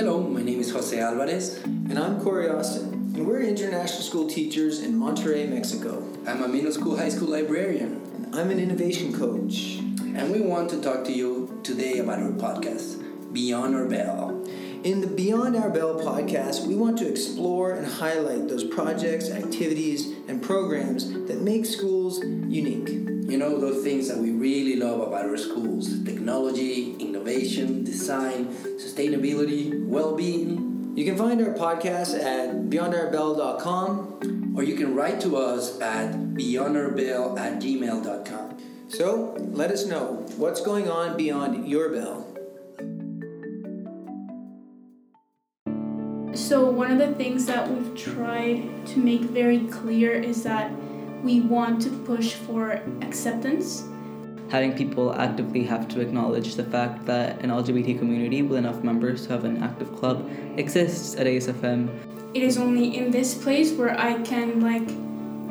Hello, my name is Jose Alvarez. And I'm Corey Austin. And we're international school teachers in Monterrey, Mexico. I'm a middle school, high school librarian. And I'm an innovation coach. And we want to talk to you today about our podcast, Beyond Our Bell. In the Beyond Our Bell podcast, we want to explore and highlight those projects, activities, and programs that make schools unique. You know, those things that we really love about our schools: technology, innovation, design, sustainability, well-being. You can find our podcast at beyondourbell.com, or you can write to us at beyondourbell@gmail.com. So, let us know what's going on beyond your bell. So one of the things that we've tried to make very clear is that we want to push for acceptance. Having people actively have to acknowledge the fact that an LGBT community with enough members to have an active club exists at ASFM. It is only in this place where I can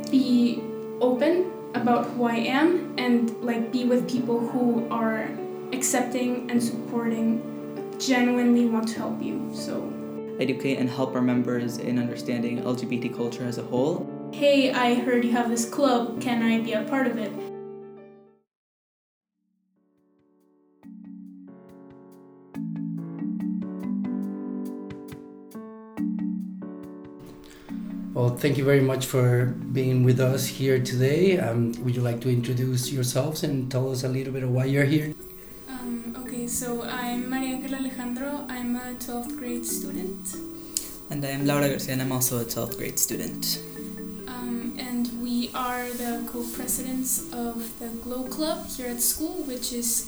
be open about who I am and be with people who are accepting and supporting, genuinely want to help you. So educate and help our members in understanding LGBT culture as a whole. Hey, I heard you have this club. Can I be a part of it? Well, thank you very much for being with us here today. Would you like to introduce yourselves and tell us a little bit of why you're here? So I'm María Ángela Alejandro, I'm a 12th grade student. And I'm Laura Garcia, and I'm also a 12th grade student. And we are the co-presidents of the GLOW Club here at school, which is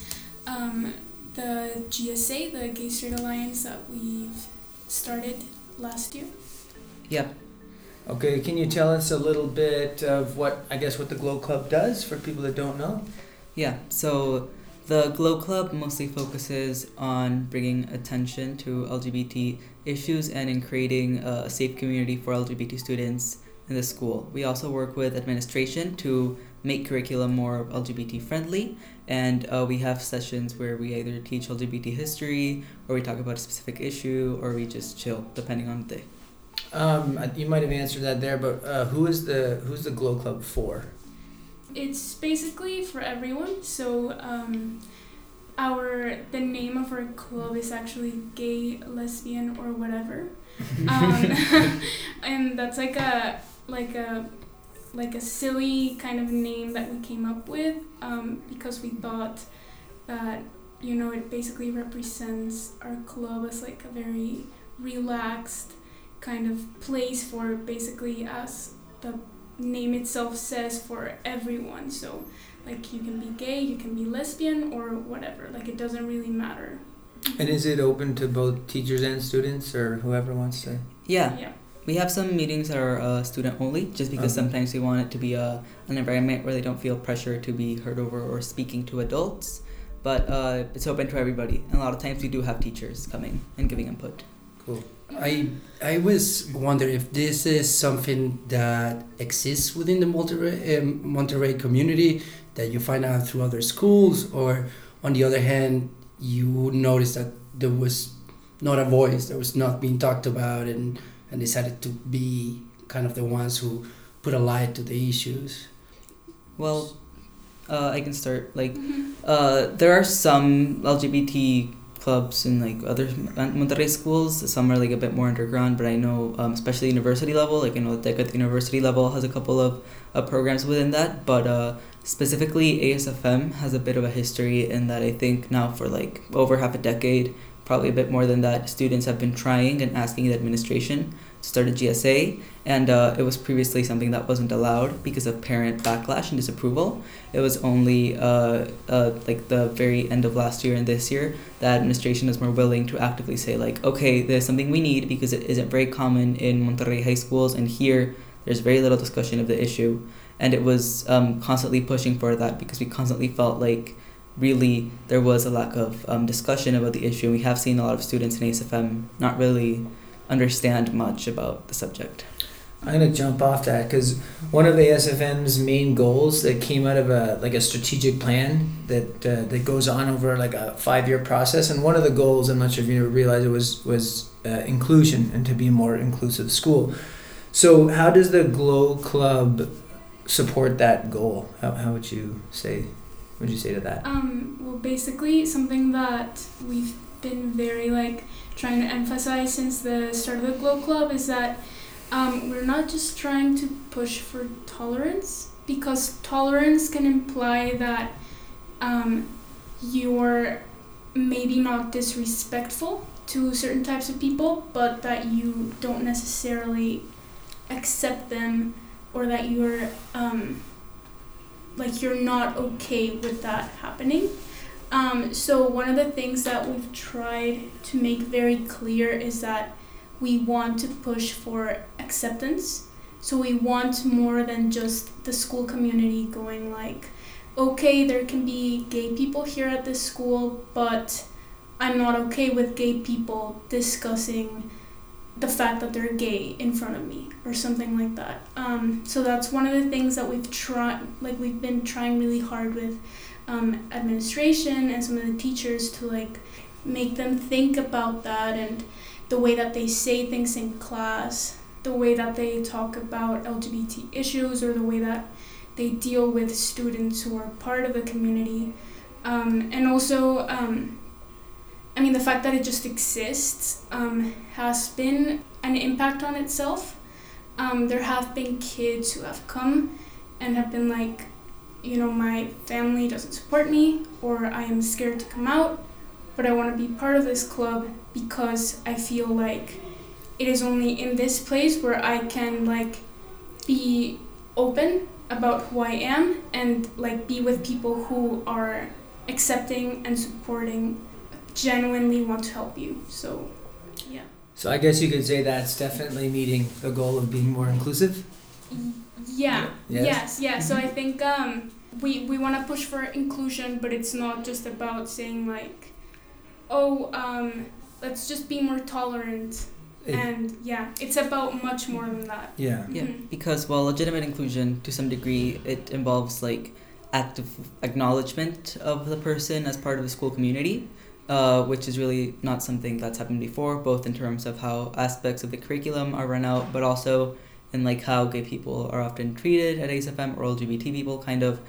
the GSA, the Gay Straight Alliance that we've started last year. Yeah. Okay, can you tell us a little bit of what the GLOW Club does for people that don't know? Yeah, so the GLOW Club mostly focuses on bringing attention to LGBT issues and in creating a safe community for LGBT students in the school. We also work with administration to make curriculum more LGBT friendly, and we have sessions where we either teach LGBT history, or we talk about a specific issue, or we just chill, depending on the day. You might have answered that there, but who's the GLOW Club for? It's basically for everyone. So the name of our club is actually gay, lesbian, or whatever, and that's a silly kind of name that we came up with because we thought that it basically represents our club as a very relaxed kind of place for basically, as the name itself says, for everyone. So you can be gay, you can be lesbian, or whatever, it doesn't really matter. And is it open to both teachers and students, or whoever wants to? Yeah. We have some meetings that are student only, just because sometimes we want it to be an environment where they don't feel pressure to be heard over or speaking to adults, but it's open to everybody, and a lot of times we do have teachers coming and giving input. Cool. I was wondering if this is something that exists within the Monterrey community, that you find out through other schools, or on the other hand, you noticed that there was not a voice, that was not being talked about, and decided to be kind of the ones who put a light to the issues. Well, I can start. There are some LGBT clubs in other Monterrey schools. Some are a bit more underground, but I know especially university level, I know that the university level has a couple of programs within that, but specifically ASFM has a bit of a history in that. I think now for over half a decade, probably a bit more than that, students have been trying and asking the administration to start a GSA, and it was previously something that wasn't allowed because of parent backlash and disapproval. It was only the very end of last year and this year that administration is more willing to actively say okay, there's something we need, because it isn't very common in Monterrey high schools, and here there's very little discussion of the issue. And it was constantly pushing for that, because we constantly felt really there was a lack of discussion about the issue. We have seen a lot of students in ASFM not really understand much about the subject. I'm going to jump off that because one of the ASFM's main goals that came out of a strategic plan that goes on over like a 5-year process, and one of the goals, I'm not sure if you realize it, was inclusion and to be a more inclusive school. So how does the GLOW Club support that goal? How would you say? What would you say to that? Well, basically something that we've been very trying to emphasize since the start of the GLOW Club is that. We're not just trying to push for tolerance, because tolerance can imply that you're maybe not disrespectful to certain types of people, but that you don't necessarily accept them, or that you're you're not okay with that happening. So one of the things that we've tried to make very clear is that we want to push for acceptance. So we want more than just the school community going okay, there can be gay people here at this school, but I'm not okay with gay people discussing the fact that they're gay in front of me or something like that. So that's one of the things that we've tried, we've been trying really hard with administration and some of the teachers to make them think about that, and the way that they say things in class, the way that they talk about LGBT issues, or the way that they deal with students who are part of the community. And also, the fact that it just exists has been an impact on itself. There have been kids who have come and have been my family doesn't support me, or I am scared to come out, but I want to be part of this club because I feel it is only in this place where I can be open about who I am and be with people who are accepting and supporting, genuinely want to help you. So yeah. So I guess you could say that's definitely meeting the goal of being more inclusive. Yeah. Yes. Mm-hmm. So I think we want to push for inclusion, but it's not just about saying let's just be more tolerant. It's about much more than that. Yeah. Mm-hmm. Yeah, because while legitimate inclusion, to some degree, it involves active acknowledgement of the person as part of the school community, which is really not something that's happened before, both in terms of how aspects of the curriculum are run out, but also in how gay people are often treated at ASFM, or LGBT people kind of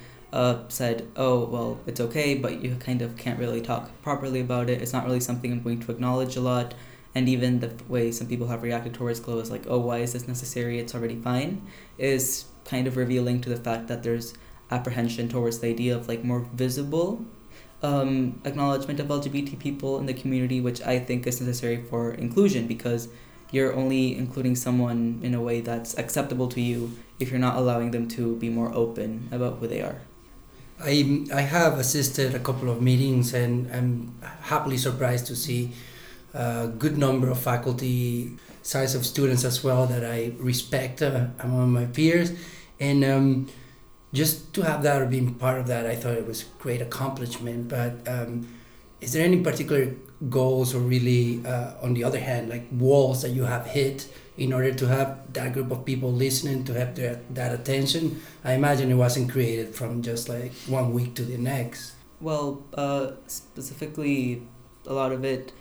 said, oh, well, it's okay, but you kind of can't really talk properly about it. It's not really something I'm going to acknowledge a lot. And even the way some people have reacted towards GLOW is oh, why is this necessary? It's already fine, is kind of revealing to the fact that there's apprehension towards the idea of more visible acknowledgement of LGBT people in the community, which I think is necessary for inclusion, because you're only including someone in a way that's acceptable to you if you're not allowing them to be more open about who they are. I have assisted a couple of meetings, and I'm happily surprised to see a good number of faculty, size of students as well, that I respect among my peers. And just to have that or being part of that, I thought it was a great accomplishment. But is there any particular goals or really, on the other hand, walls that you have hit in order to have that group of people listening, to have that attention? I imagine it wasn't created from just 1 week to the next. Well, specifically, a lot of it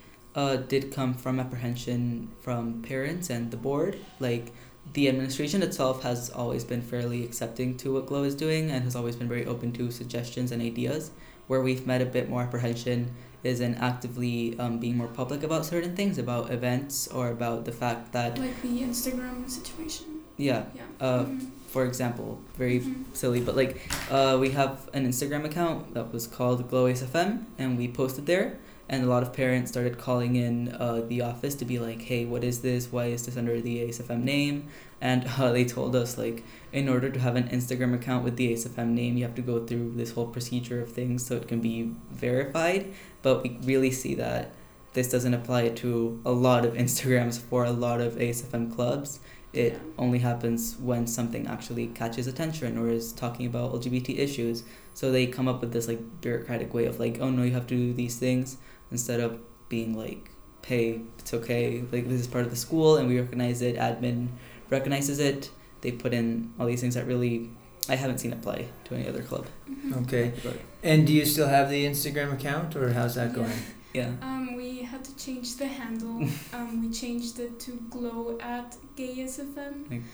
did come from apprehension from parents and the board. The administration itself has always been fairly accepting to what GLOW is doing and has always been very open to suggestions and ideas. Where we've met a bit more apprehension is in actively being more public about certain things, about events, or about the fact that... the Instagram situation. Yeah. Mm-hmm. For example, very silly, but we have an Instagram account that was called GLOW ASFM, and we posted there, and a lot of parents started calling in the office to be hey, what is this? Why is this under the ASFM name? And they told us, in order to have an Instagram account with the ASFM name, you have to go through this whole procedure of things so it can be verified. But we really see that this doesn't apply to a lot of Instagrams for a lot of ASFM clubs. It only happens when something actually catches attention or is talking about LGBT issues. So they come up with this bureaucratic way of oh no, you have to do these things, instead of being hey, it's okay. This is part of the school and we recognize it. Admin recognizes it. They put in all these things that really, I haven't seen apply to any other club. Mm-hmm. Okay. And do you still have the Instagram account, or how's that going? Yeah. We had to change the handle. We changed it to glow@GSFM. Like,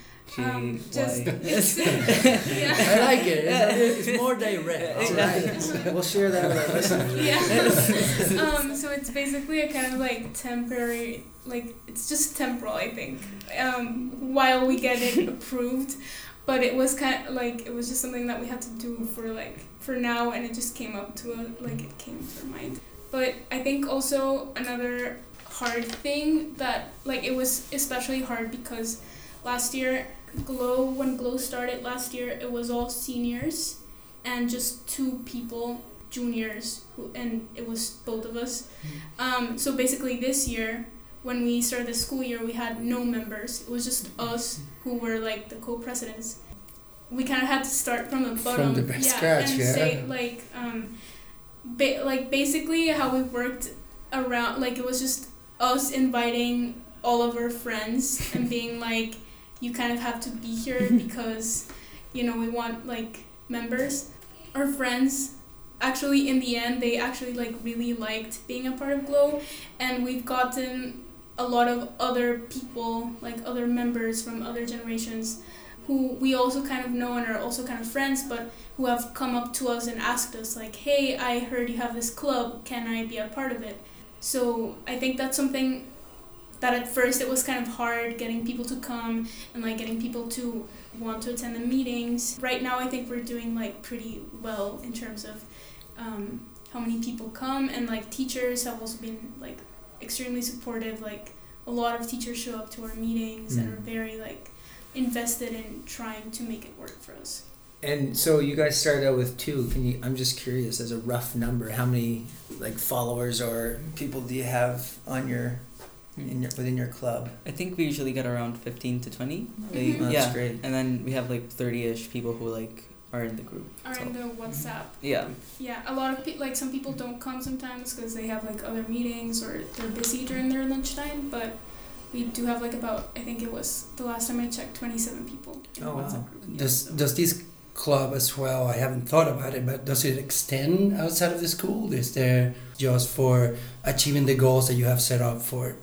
just yeah. I like it. It's more direct. Right. We'll share that with our listeners. Yeah. So it's basically a kind of like temporary, like it's just temporal, I think. While we get it approved, but it was kind of like it was just something that we had to do for now, and it just came up to it came to our mind. But I think also another hard thing that it was especially hard because last year when GLOW started last year, it was all seniors and just two people, juniors, and it was both of us. So basically this year, when we started the school year, we had no members. It was just us who were the co-presidents. We kind of had to start from the bottom. From the scratch, and say basically how we worked around, it was just us inviting all of our friends and being you kind of have to be here because, we want members. Our friends, actually in the end, they actually really liked being a part of GLOW, and we've gotten a lot of other people, other members from other generations who we also kind of know and are also kind of friends, but who have come up to us and asked us hey, I heard you have this club, can I be a part of it? So I think that's something that at first it was kind of hard getting people to come and getting people to want to attend the meetings. Right now I think we're doing pretty well in terms of how many people come, and teachers have also been extremely supportive. A lot of teachers show up to our meetings and are very invested in trying to make it work for us. And so you guys started out with two. I'm just curious, as a rough number, how many followers or people do you have on your within your club? I think we usually get around 15 to 20. Mm-hmm. That's great. And then we have 30-ish people who are in the group. In the WhatsApp. Yeah. Yeah, a lot of people some people don't come sometimes because they have other meetings or they're busy during their lunchtime, but we do have about, I think it was the last time I checked, 27 people in the WhatsApp group. Yeah, does this club as well, I haven't thought about it, but does it extend outside of the school? Is there just for achieving the goals that you have set up for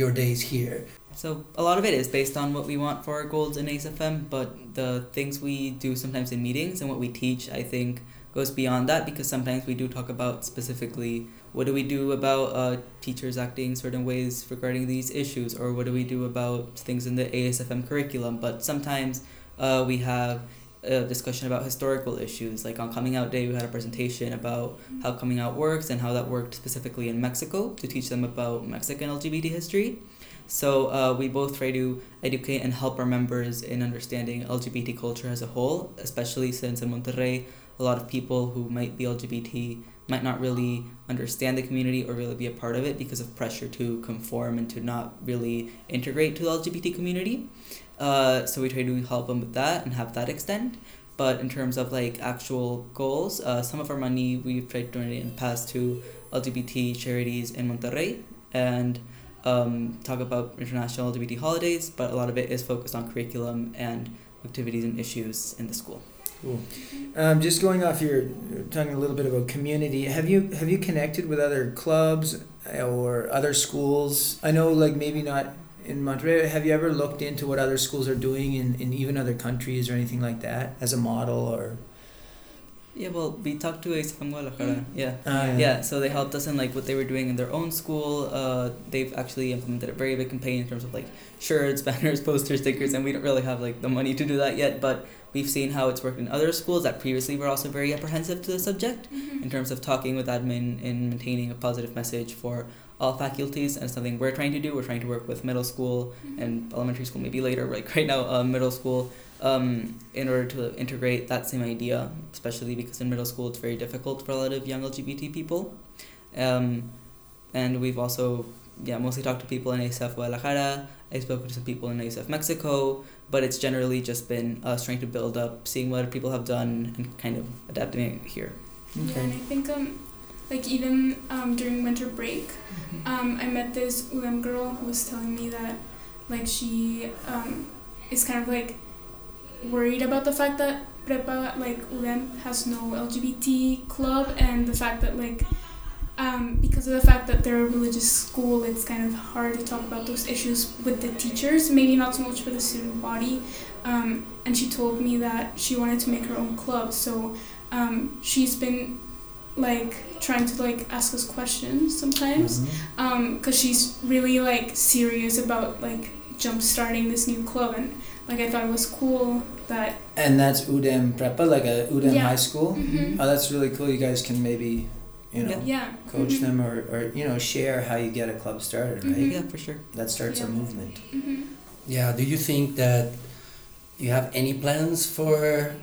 your days here? So a lot of it is based on what we want for our goals in ASFM, but the things we do sometimes in meetings and what we teach, I think, goes beyond that, because sometimes we do talk about specifically what do we do about teachers acting certain ways regarding these issues, or what do we do about things in the ASFM curriculum. But sometimes we have a discussion about historical issues. On Coming Out Day, we had a presentation about how coming out works and how that worked specifically in Mexico to teach them about Mexican LGBT history. So we both try to educate and help our members in understanding LGBT culture as a whole, especially since in Monterrey, a lot of people who might be LGBT might not really understand the community or really be a part of it because of pressure to conform and to not really integrate to the LGBT community. So we try to help them with that and have that extend. But in terms of actual goals, some of our money we've tried to donate in the past to LGBT charities in Monterrey and talk about international LGBT holidays, but a lot of it is focused on curriculum and activities and issues in the school. Cool. Just going off you're talking a little bit about community. Have you connected with other clubs or other schools? I know maybe not in Monterrey. Have you ever looked into what other schools are doing in even other countries or anything like that as a model or? Yeah, well, we talked to ASF Guadalajara. Yeah. Yeah, so they helped us in what they were doing in their own school. They've actually implemented a very big campaign in terms of shirts, banners, posters, stickers, and we don't really have the money to do that yet, but we've seen how it's worked in other schools that previously were also very apprehensive to the subject in terms of talking with admin and maintaining a positive message for all faculties, and something we're trying to do. We're trying to work with middle school and elementary school, maybe later, right now, middle school, in order to integrate that same idea, especially because in middle school it's very difficult for a lot of young LGBT people. And we've also mostly talked to people in ASF Guadalajara. I spoke to some people in ASF Mexico, but it's generally just been us trying to build up, seeing what people have done and kind of adapting it here. Okay. Yeah, and I think even during winter break, I met this UDEM girl who was telling me that she is kind of like worried about the fact that prepa, like UDEM, has no LGBT club, and the fact that like because of the fact that they're a religious school, it's kind of hard to talk about those issues with the teachers, maybe not so much for the student body. And she told me that she wanted to make her own club, so she's been like trying to like ask us questions sometimes, because she's really like serious about like jump-starting this new club, and like I thought it was cool that. And that's UDEM Prepa, like a UDEM high school. Oh, that's really cool. You guys can maybe, you know, coach them or you know, share how you get a club started, right? Yeah, for sure. That starts a movement. Yeah. Do you think that you have any plans for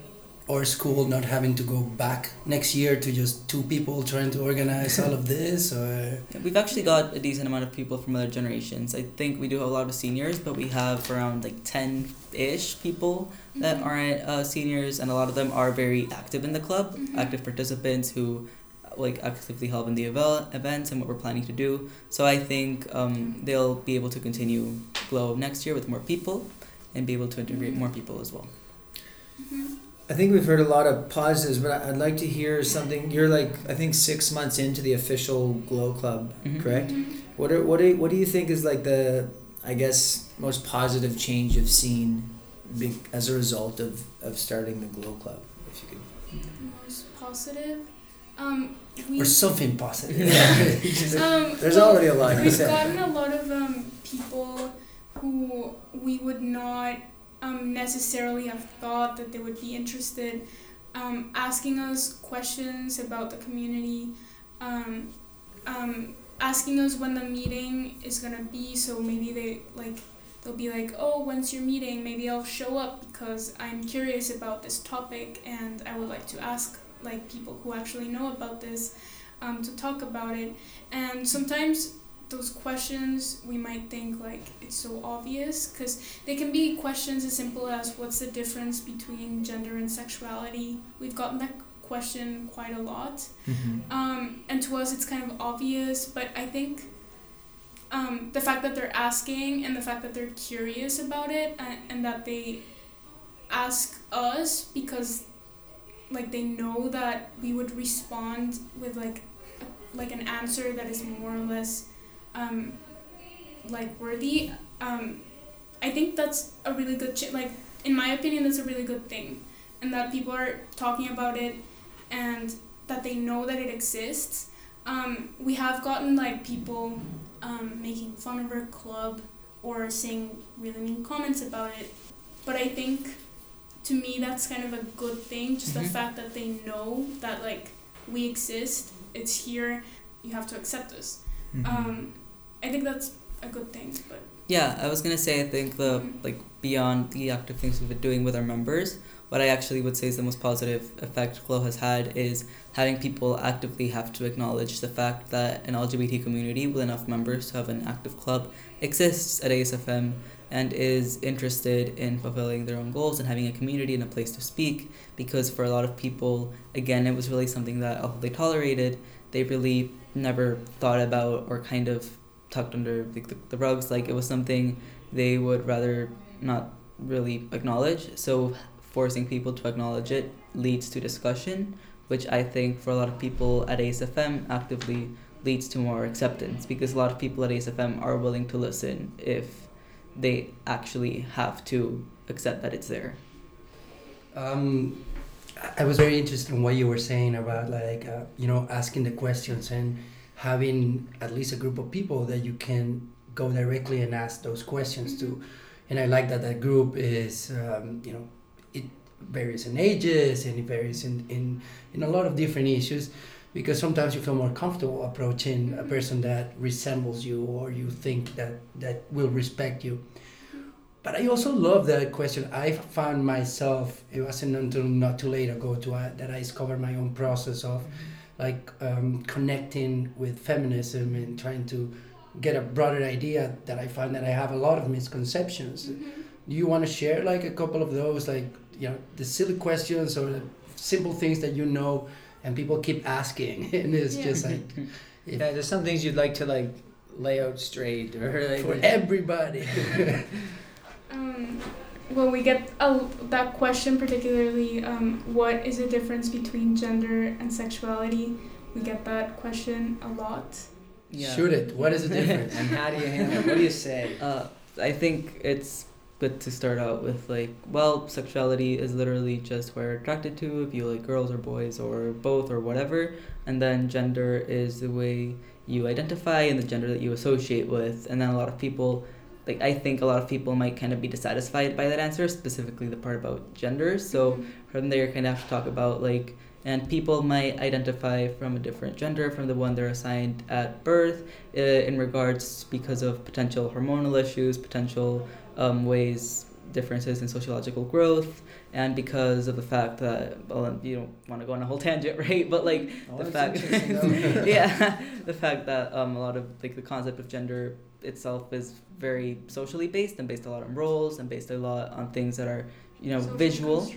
our school not having to go back next year to just two people trying to organize all of this? Or we've actually got a decent amount of people from other generations. I think we do have a lot of seniors, but we have around like 10-ish people that aren't seniors, and a lot of them are very active in the club, active participants who like actively help in the events and what we're planning to do. So I think they'll be able to continue GLOW next year with more people and be able to integrate more people as well. I think we've heard a lot of positives, but I'd like to hear something. You're like, I think, 6 months into the official GLOW Club, correct? What do you think is like the, I guess, most positive change you've seen as a result of starting the GLOW Club? If you could. Most positive? Or something positive. There's already a lot. We've gotten a lot of people who we would not necessarily have thought that they would be interested, asking us questions about the community, asking us when the meeting is gonna be, so maybe they'll be like, oh, when's your meeting? Maybe I'll show up because I'm curious about this topic and I would like to ask like people who actually know about this to talk about it. And sometimes those questions, we might think like it's so obvious, because they can be questions as simple as what's the difference between gender and sexuality. We've gotten that question quite a lot, and to us it's kind of obvious, but I think the fact that they're asking and the fact that they're curious about it and that they ask us because like they know that we would respond with like an answer that is more or less like worthy, I think that's a really good in my opinion, that's a really good thing, and that people are talking about it and that they know that it exists. We have gotten like people making fun of our club or saying really mean comments about it, but I think to me that's kind of a good thing, just the fact that they know that like we exist, it's here, you have to accept us. I think that's a good thing. But yeah, I was gonna say, I think the like beyond the active things we've been doing with our members, what I actually would say is the most positive effect GLOW has had is having people actively have to acknowledge the fact that an LGBT community with enough members to have an active club exists at ASFM and is interested in fulfilling their own goals and having a community and a place to speak. Because for a lot of people, again, it was really something that although they tolerated, they really never thought about or kind of tucked under the rugs. Like, it was something they would rather not really acknowledge. So forcing people to acknowledge it leads to discussion, which I think for a lot of people at ASFM actively leads to more acceptance, because a lot of people at ASFM are willing to listen if they actually have to accept that it's there. I was very interested in what you were saying about like you know, asking the questions and having at least a group of people that you can go directly and ask those questions to. And I like that group is you know, it varies in ages and it varies in a lot of different issues, because sometimes you feel more comfortable approaching a person that resembles you or you think that will respect you. But I also love that question. I found myself, it wasn't until not too late ago that I discovered my own process of like connecting with feminism and trying to get a broader idea, that I find that I have a lot of misconceptions. Do you want to share like a couple of those, like, you know, the silly questions or the simple things that you know and people keep asking, and it's just like there's some things you'd like to like lay out straight or like, for everybody. when we get that question, particularly what is the difference between gender and sexuality, we get that question a lot. Yeah. Shoot it. What is the difference? And how do you handle it? What do you say? I think it's good to start out with, like, well, sexuality is literally just what you're attracted to, if you like girls or boys or both or whatever. And then gender is the way you identify and the gender that you associate with. And then a lot of people, like, I think a lot of people might kind of be dissatisfied by that answer, specifically the part about gender. So from there, you kind of have to talk about, like, and people might identify from a different gender from the one they're assigned at birth in regards because of potential hormonal issues, potential ways, differences in sociological growth, and because of the fact that, well, you don't want to go on a whole tangent, right? But like the fact that a lot of, like, the concept of gender itself is very socially based and based a lot on roles and based a lot on things that are, you know, social visual.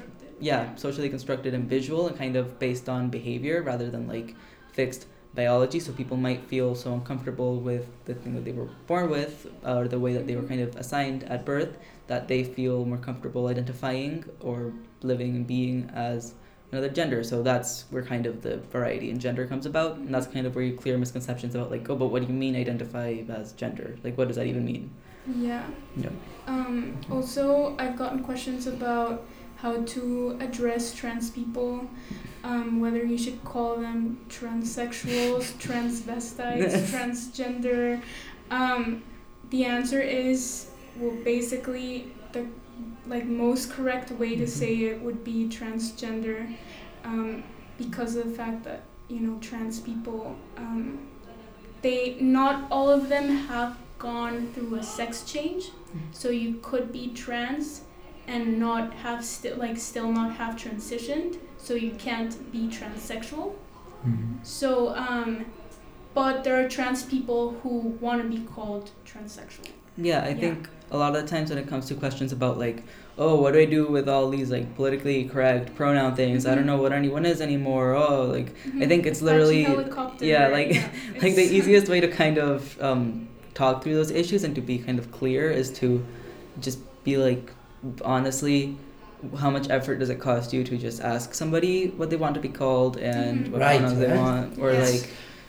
Yeah, socially constructed and visual and kind of based on behavior rather than like fixed biology. So people might feel so uncomfortable with the thing that they were born with or the way that they were kind of assigned at birth that they feel more comfortable identifying or living and being as another gender. So that's where kind of the variety in gender comes about. And that's kind of where you clear misconceptions about, like, oh, but what do you mean identify as gender? Like, what does that even mean? Yeah. Yeah. Also, I've gotten questions about how to address trans people, whether you should call them transsexuals, transvestites, transgender. The answer is, well, basically the, like, most correct way to say it would be transgender, because of the fact that, you know, trans people, they, not all of them have gone through a sex change, so you could be trans and not have still not have transitioned, so you can't be transsexual. Mm-hmm. So, but there are trans people who want to be called transsexual. Yeah, I think a lot of the times when it comes to questions about, like, oh, what do I do with all these, like, politically correct pronoun things? Mm-hmm. I don't know what anyone is anymore. Oh, like, I think it's literally, like the easiest way to kind of talk through those issues and to be kind of clear is to just be like, honestly, how much effort does it cost you to just ask somebody what they want to be called and what pronouns they want, or like,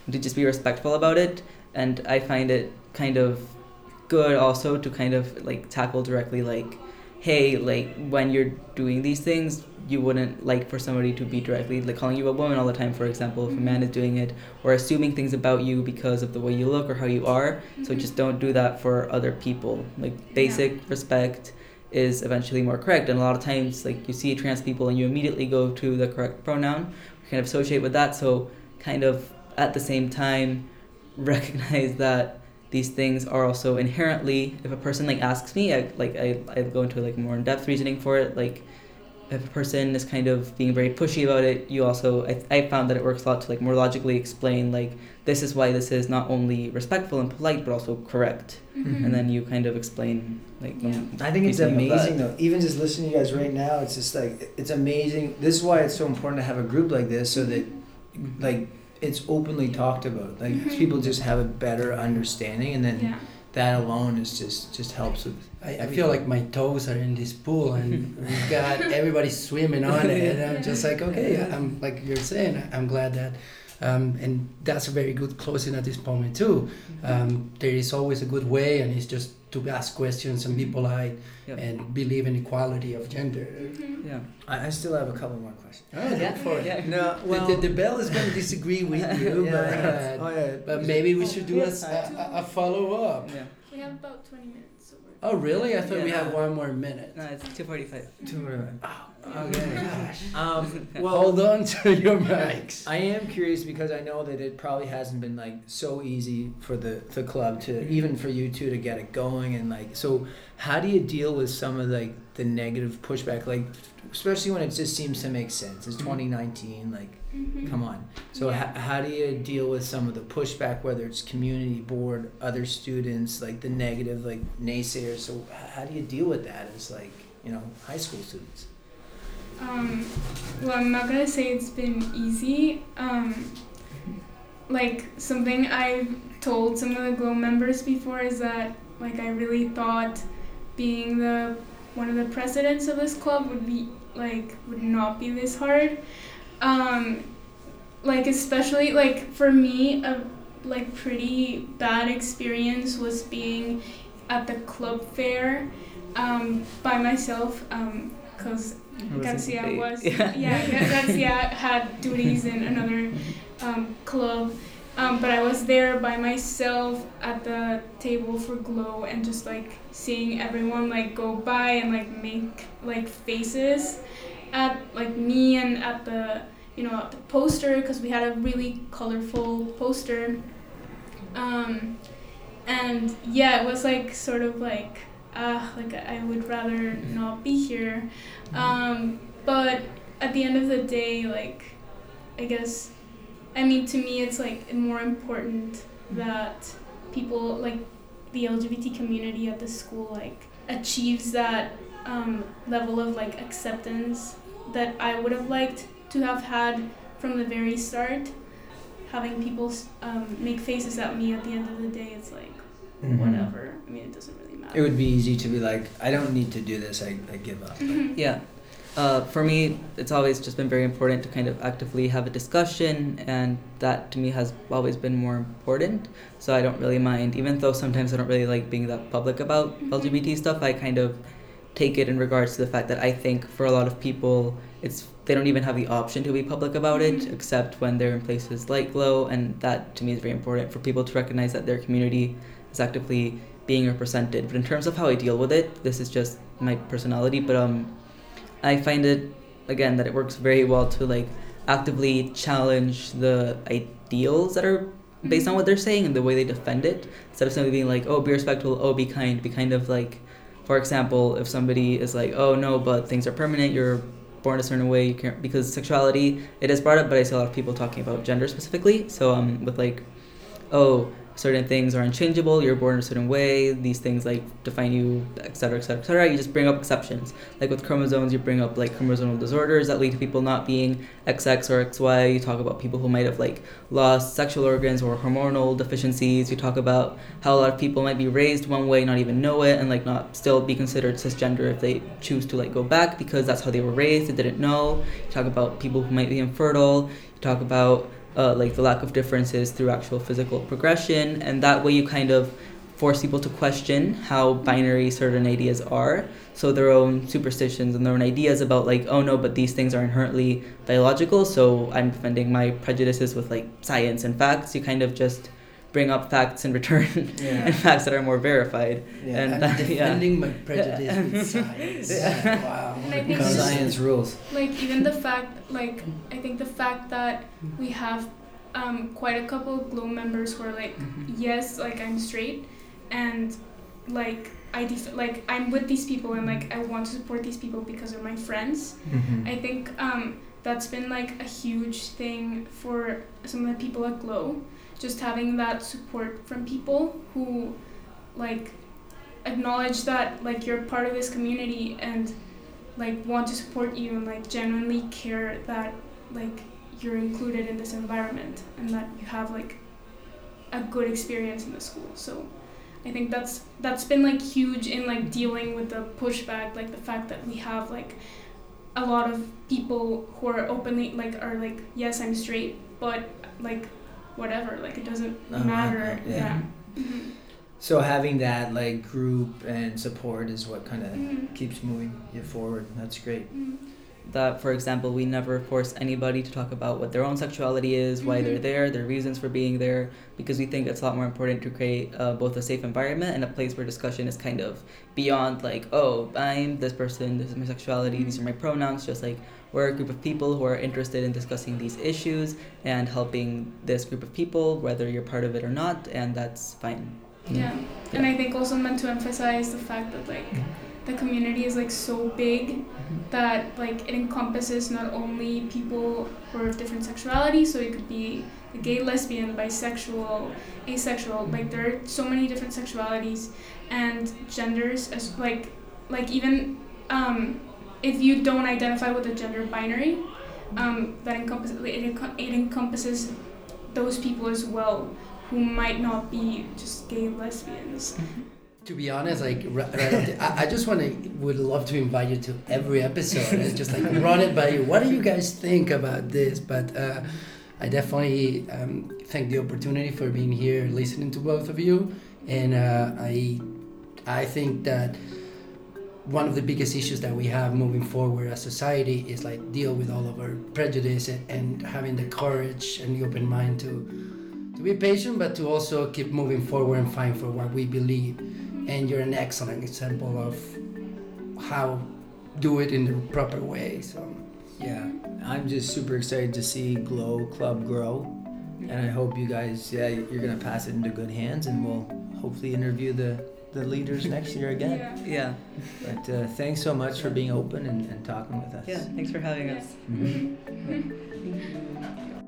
to just be respectful about it. And I find it kind of good also to kind of, like, tackle directly, like, hey, like, when you're doing these things, you wouldn't like for somebody to be directly, like, calling you a woman all the time, for example, if a man is doing it, or assuming things about you because of the way you look or how you are. So just don't do that for other people. Like, basic respect is eventually more correct. And a lot of times, like, you see trans people and you immediately go to the correct pronoun, you kind of associate with that. So kind of at the same time, recognize that these things are also inherently, if a person, like, asks me, I go into, like, more in-depth reasoning for it. Like, if a person is kind of being very pushy about it, you also, I found that it works a lot to, like, more logically explain, like, this is why this is not only respectful and polite, but also correct. Mm-hmm. And then you kind of explain, like, I think it's amazing, though. Even just listening to you guys right now, it's just, like, it's amazing. This is why it's so important to have a group like this, so that, like, it's openly talked about. Like, people just have a better understanding, and then that alone is just helps with. I feel like my toes are in this pool and we've got everybody swimming on it, and I'm just like, okay, I'm like you're saying, I'm glad that and that's a very good closing at this moment too. There is always a good way, and it's just to ask questions and be polite and believe in equality of gender. Yeah, I still have a couple more questions. Oh, yeah, for it. Yeah. No, well, the bell is going to disagree with you, but maybe we should do a follow-up. Yeah. We have about 20 minutes. So oh, really? I thought we had 1 more minute. No, it's 2:45. 2:45. Oh, okay. Gosh. Well, hold on to your mics. I am curious because I know that it probably hasn't been, like, so easy for the club to, even for you two to get it going, and, like, so how do you deal with some of, like, the negative pushback, like, especially when it just seems to make sense? It's 2019, like, come on. So how do you deal with some of the pushback, whether it's community, board, other students, like, the negative, like, naysayers? So how do you deal with that as, like, you know, high school students? Well, I'm not going to say it's been easy. Like, something I've told some of the GLOW members before is that, like, I really thought being the one of the presidents of this club would be like would not be this hard. Like especially like for me a like pretty bad experience was being at the club fair by myself because Garcia was Garcia had duties in another club. But I was there by myself at the table for GLOW and just like seeing everyone like go by and like make like faces at like me and at the, you know, at the poster, because we had a really colorful poster. And yeah, it was like sort of like I would rather not be here. But at the end of the day, like I guess, I mean, to me, it's like more important that people like the LGBT community at the school like achieves that level of like acceptance that I would have liked to have had from the very start. Having people make faces at me at the end of the day, it's like whatever. I mean, it doesn't really matter. It would be easy to be like, I don't need to do this. I give up. Mm-hmm. Yeah. For me, it's always just been very important to kind of actively have a discussion, and that to me has always been more important. So I don't really mind, even though sometimes I don't really like being that public about LGBT stuff. I kind of take it in regards to the fact that I think for a lot of people, it's they don't even have the option to be public about it, except when they're in places like GLOW, and that to me is very important for people to recognize that their community is actively being represented. But in terms of how I deal with it, this is just my personality, but I find it, again, that it works very well to like actively challenge the ideals that are based on what they're saying and the way they defend it, instead of somebody being like, oh, be respectful, oh, be kind, be kind of like, for example, if somebody is like, oh, no, but things are permanent, you're born a certain way, you can't, because sexuality, it is brought up, but I see a lot of people talking about gender specifically, so with like, oh, certain things are unchangeable, you're born a certain way, these things like define you, et cetera, et cetera, et cetera. You just bring up exceptions. Like with chromosomes, you bring up like chromosomal disorders that lead to people not being XX or XY. You talk about people who might have like lost sexual organs or hormonal deficiencies. You talk about how a lot of people might be raised one way, not even know it, and like not still be considered cisgender if they choose to like go back because that's how they were raised, they didn't know. You talk about people who might be infertile. You talk about like the lack of differences through actual physical progression, and that way you kind of force people to question how binary certain ideas are, so their own superstitions and their own ideas about like, oh no, but these things are inherently biological, so I'm defending my prejudices with like science and facts. You kind of just bring up facts in return, and facts that are more verified. Yeah. And I'm defending my prejudice with science. Wow. And I think science rules. Like even the fact, like I think the fact that we have quite a couple of GLOW members who are like, yes, like I'm straight, and like I'm with these people, and like I want to support these people because they're my friends. I think that's been like a huge thing for some of the people at GLOW. Just having that support from people who like acknowledge that like you're part of this community and like want to support you and like genuinely care that like you're included in this environment and that you have like a good experience in the school. So I think that's been like huge in like dealing with the pushback, like the fact that we have like a lot of people who are openly like are like, yes, I'm straight, but like whatever, like it doesn't matter. So having that like group and support is what kind of keeps moving you forward. That's great. That, for example, we never force anybody to talk about what their own sexuality is, why they're there, their reasons for being there, because we think it's a lot more important to create both a safe environment and a place where discussion is kind of beyond like, oh, I'm this person, this is my sexuality, these are my pronouns, just like we're a group of people who are interested in discussing these issues and helping this group of people, whether you're part of it or not, and that's fine. And I think also meant to emphasize the fact that like the community is like so big that like it encompasses not only people who are of different sexuality, so it could be gay, lesbian, bisexual, asexual, like there are so many different sexualities and genders, as like even if you don't identify with a gender binary, that encompasses it encompasses those people as well who might not be just gay lesbians. To be honest, like I just would love to invite you to every episode and just like run it by you. What do you guys think about this? But I definitely thank the opportunity for being here, listening to both of you, and I think that one of the biggest issues that we have moving forward as society is like deal with all of our prejudice and having the courage and the open mind to be patient, but to also keep moving forward and fight for what we believe. And you're an excellent example of how do it in the proper way. So yeah, I'm just super excited to see GLOW Club grow, and I hope you guys, you're gonna pass it into good hands, and we'll hopefully interview the leaders next year again. Yeah. But thanks so much for being open and talking with us. Yeah, thanks for having us. Mm-hmm. Mm-hmm.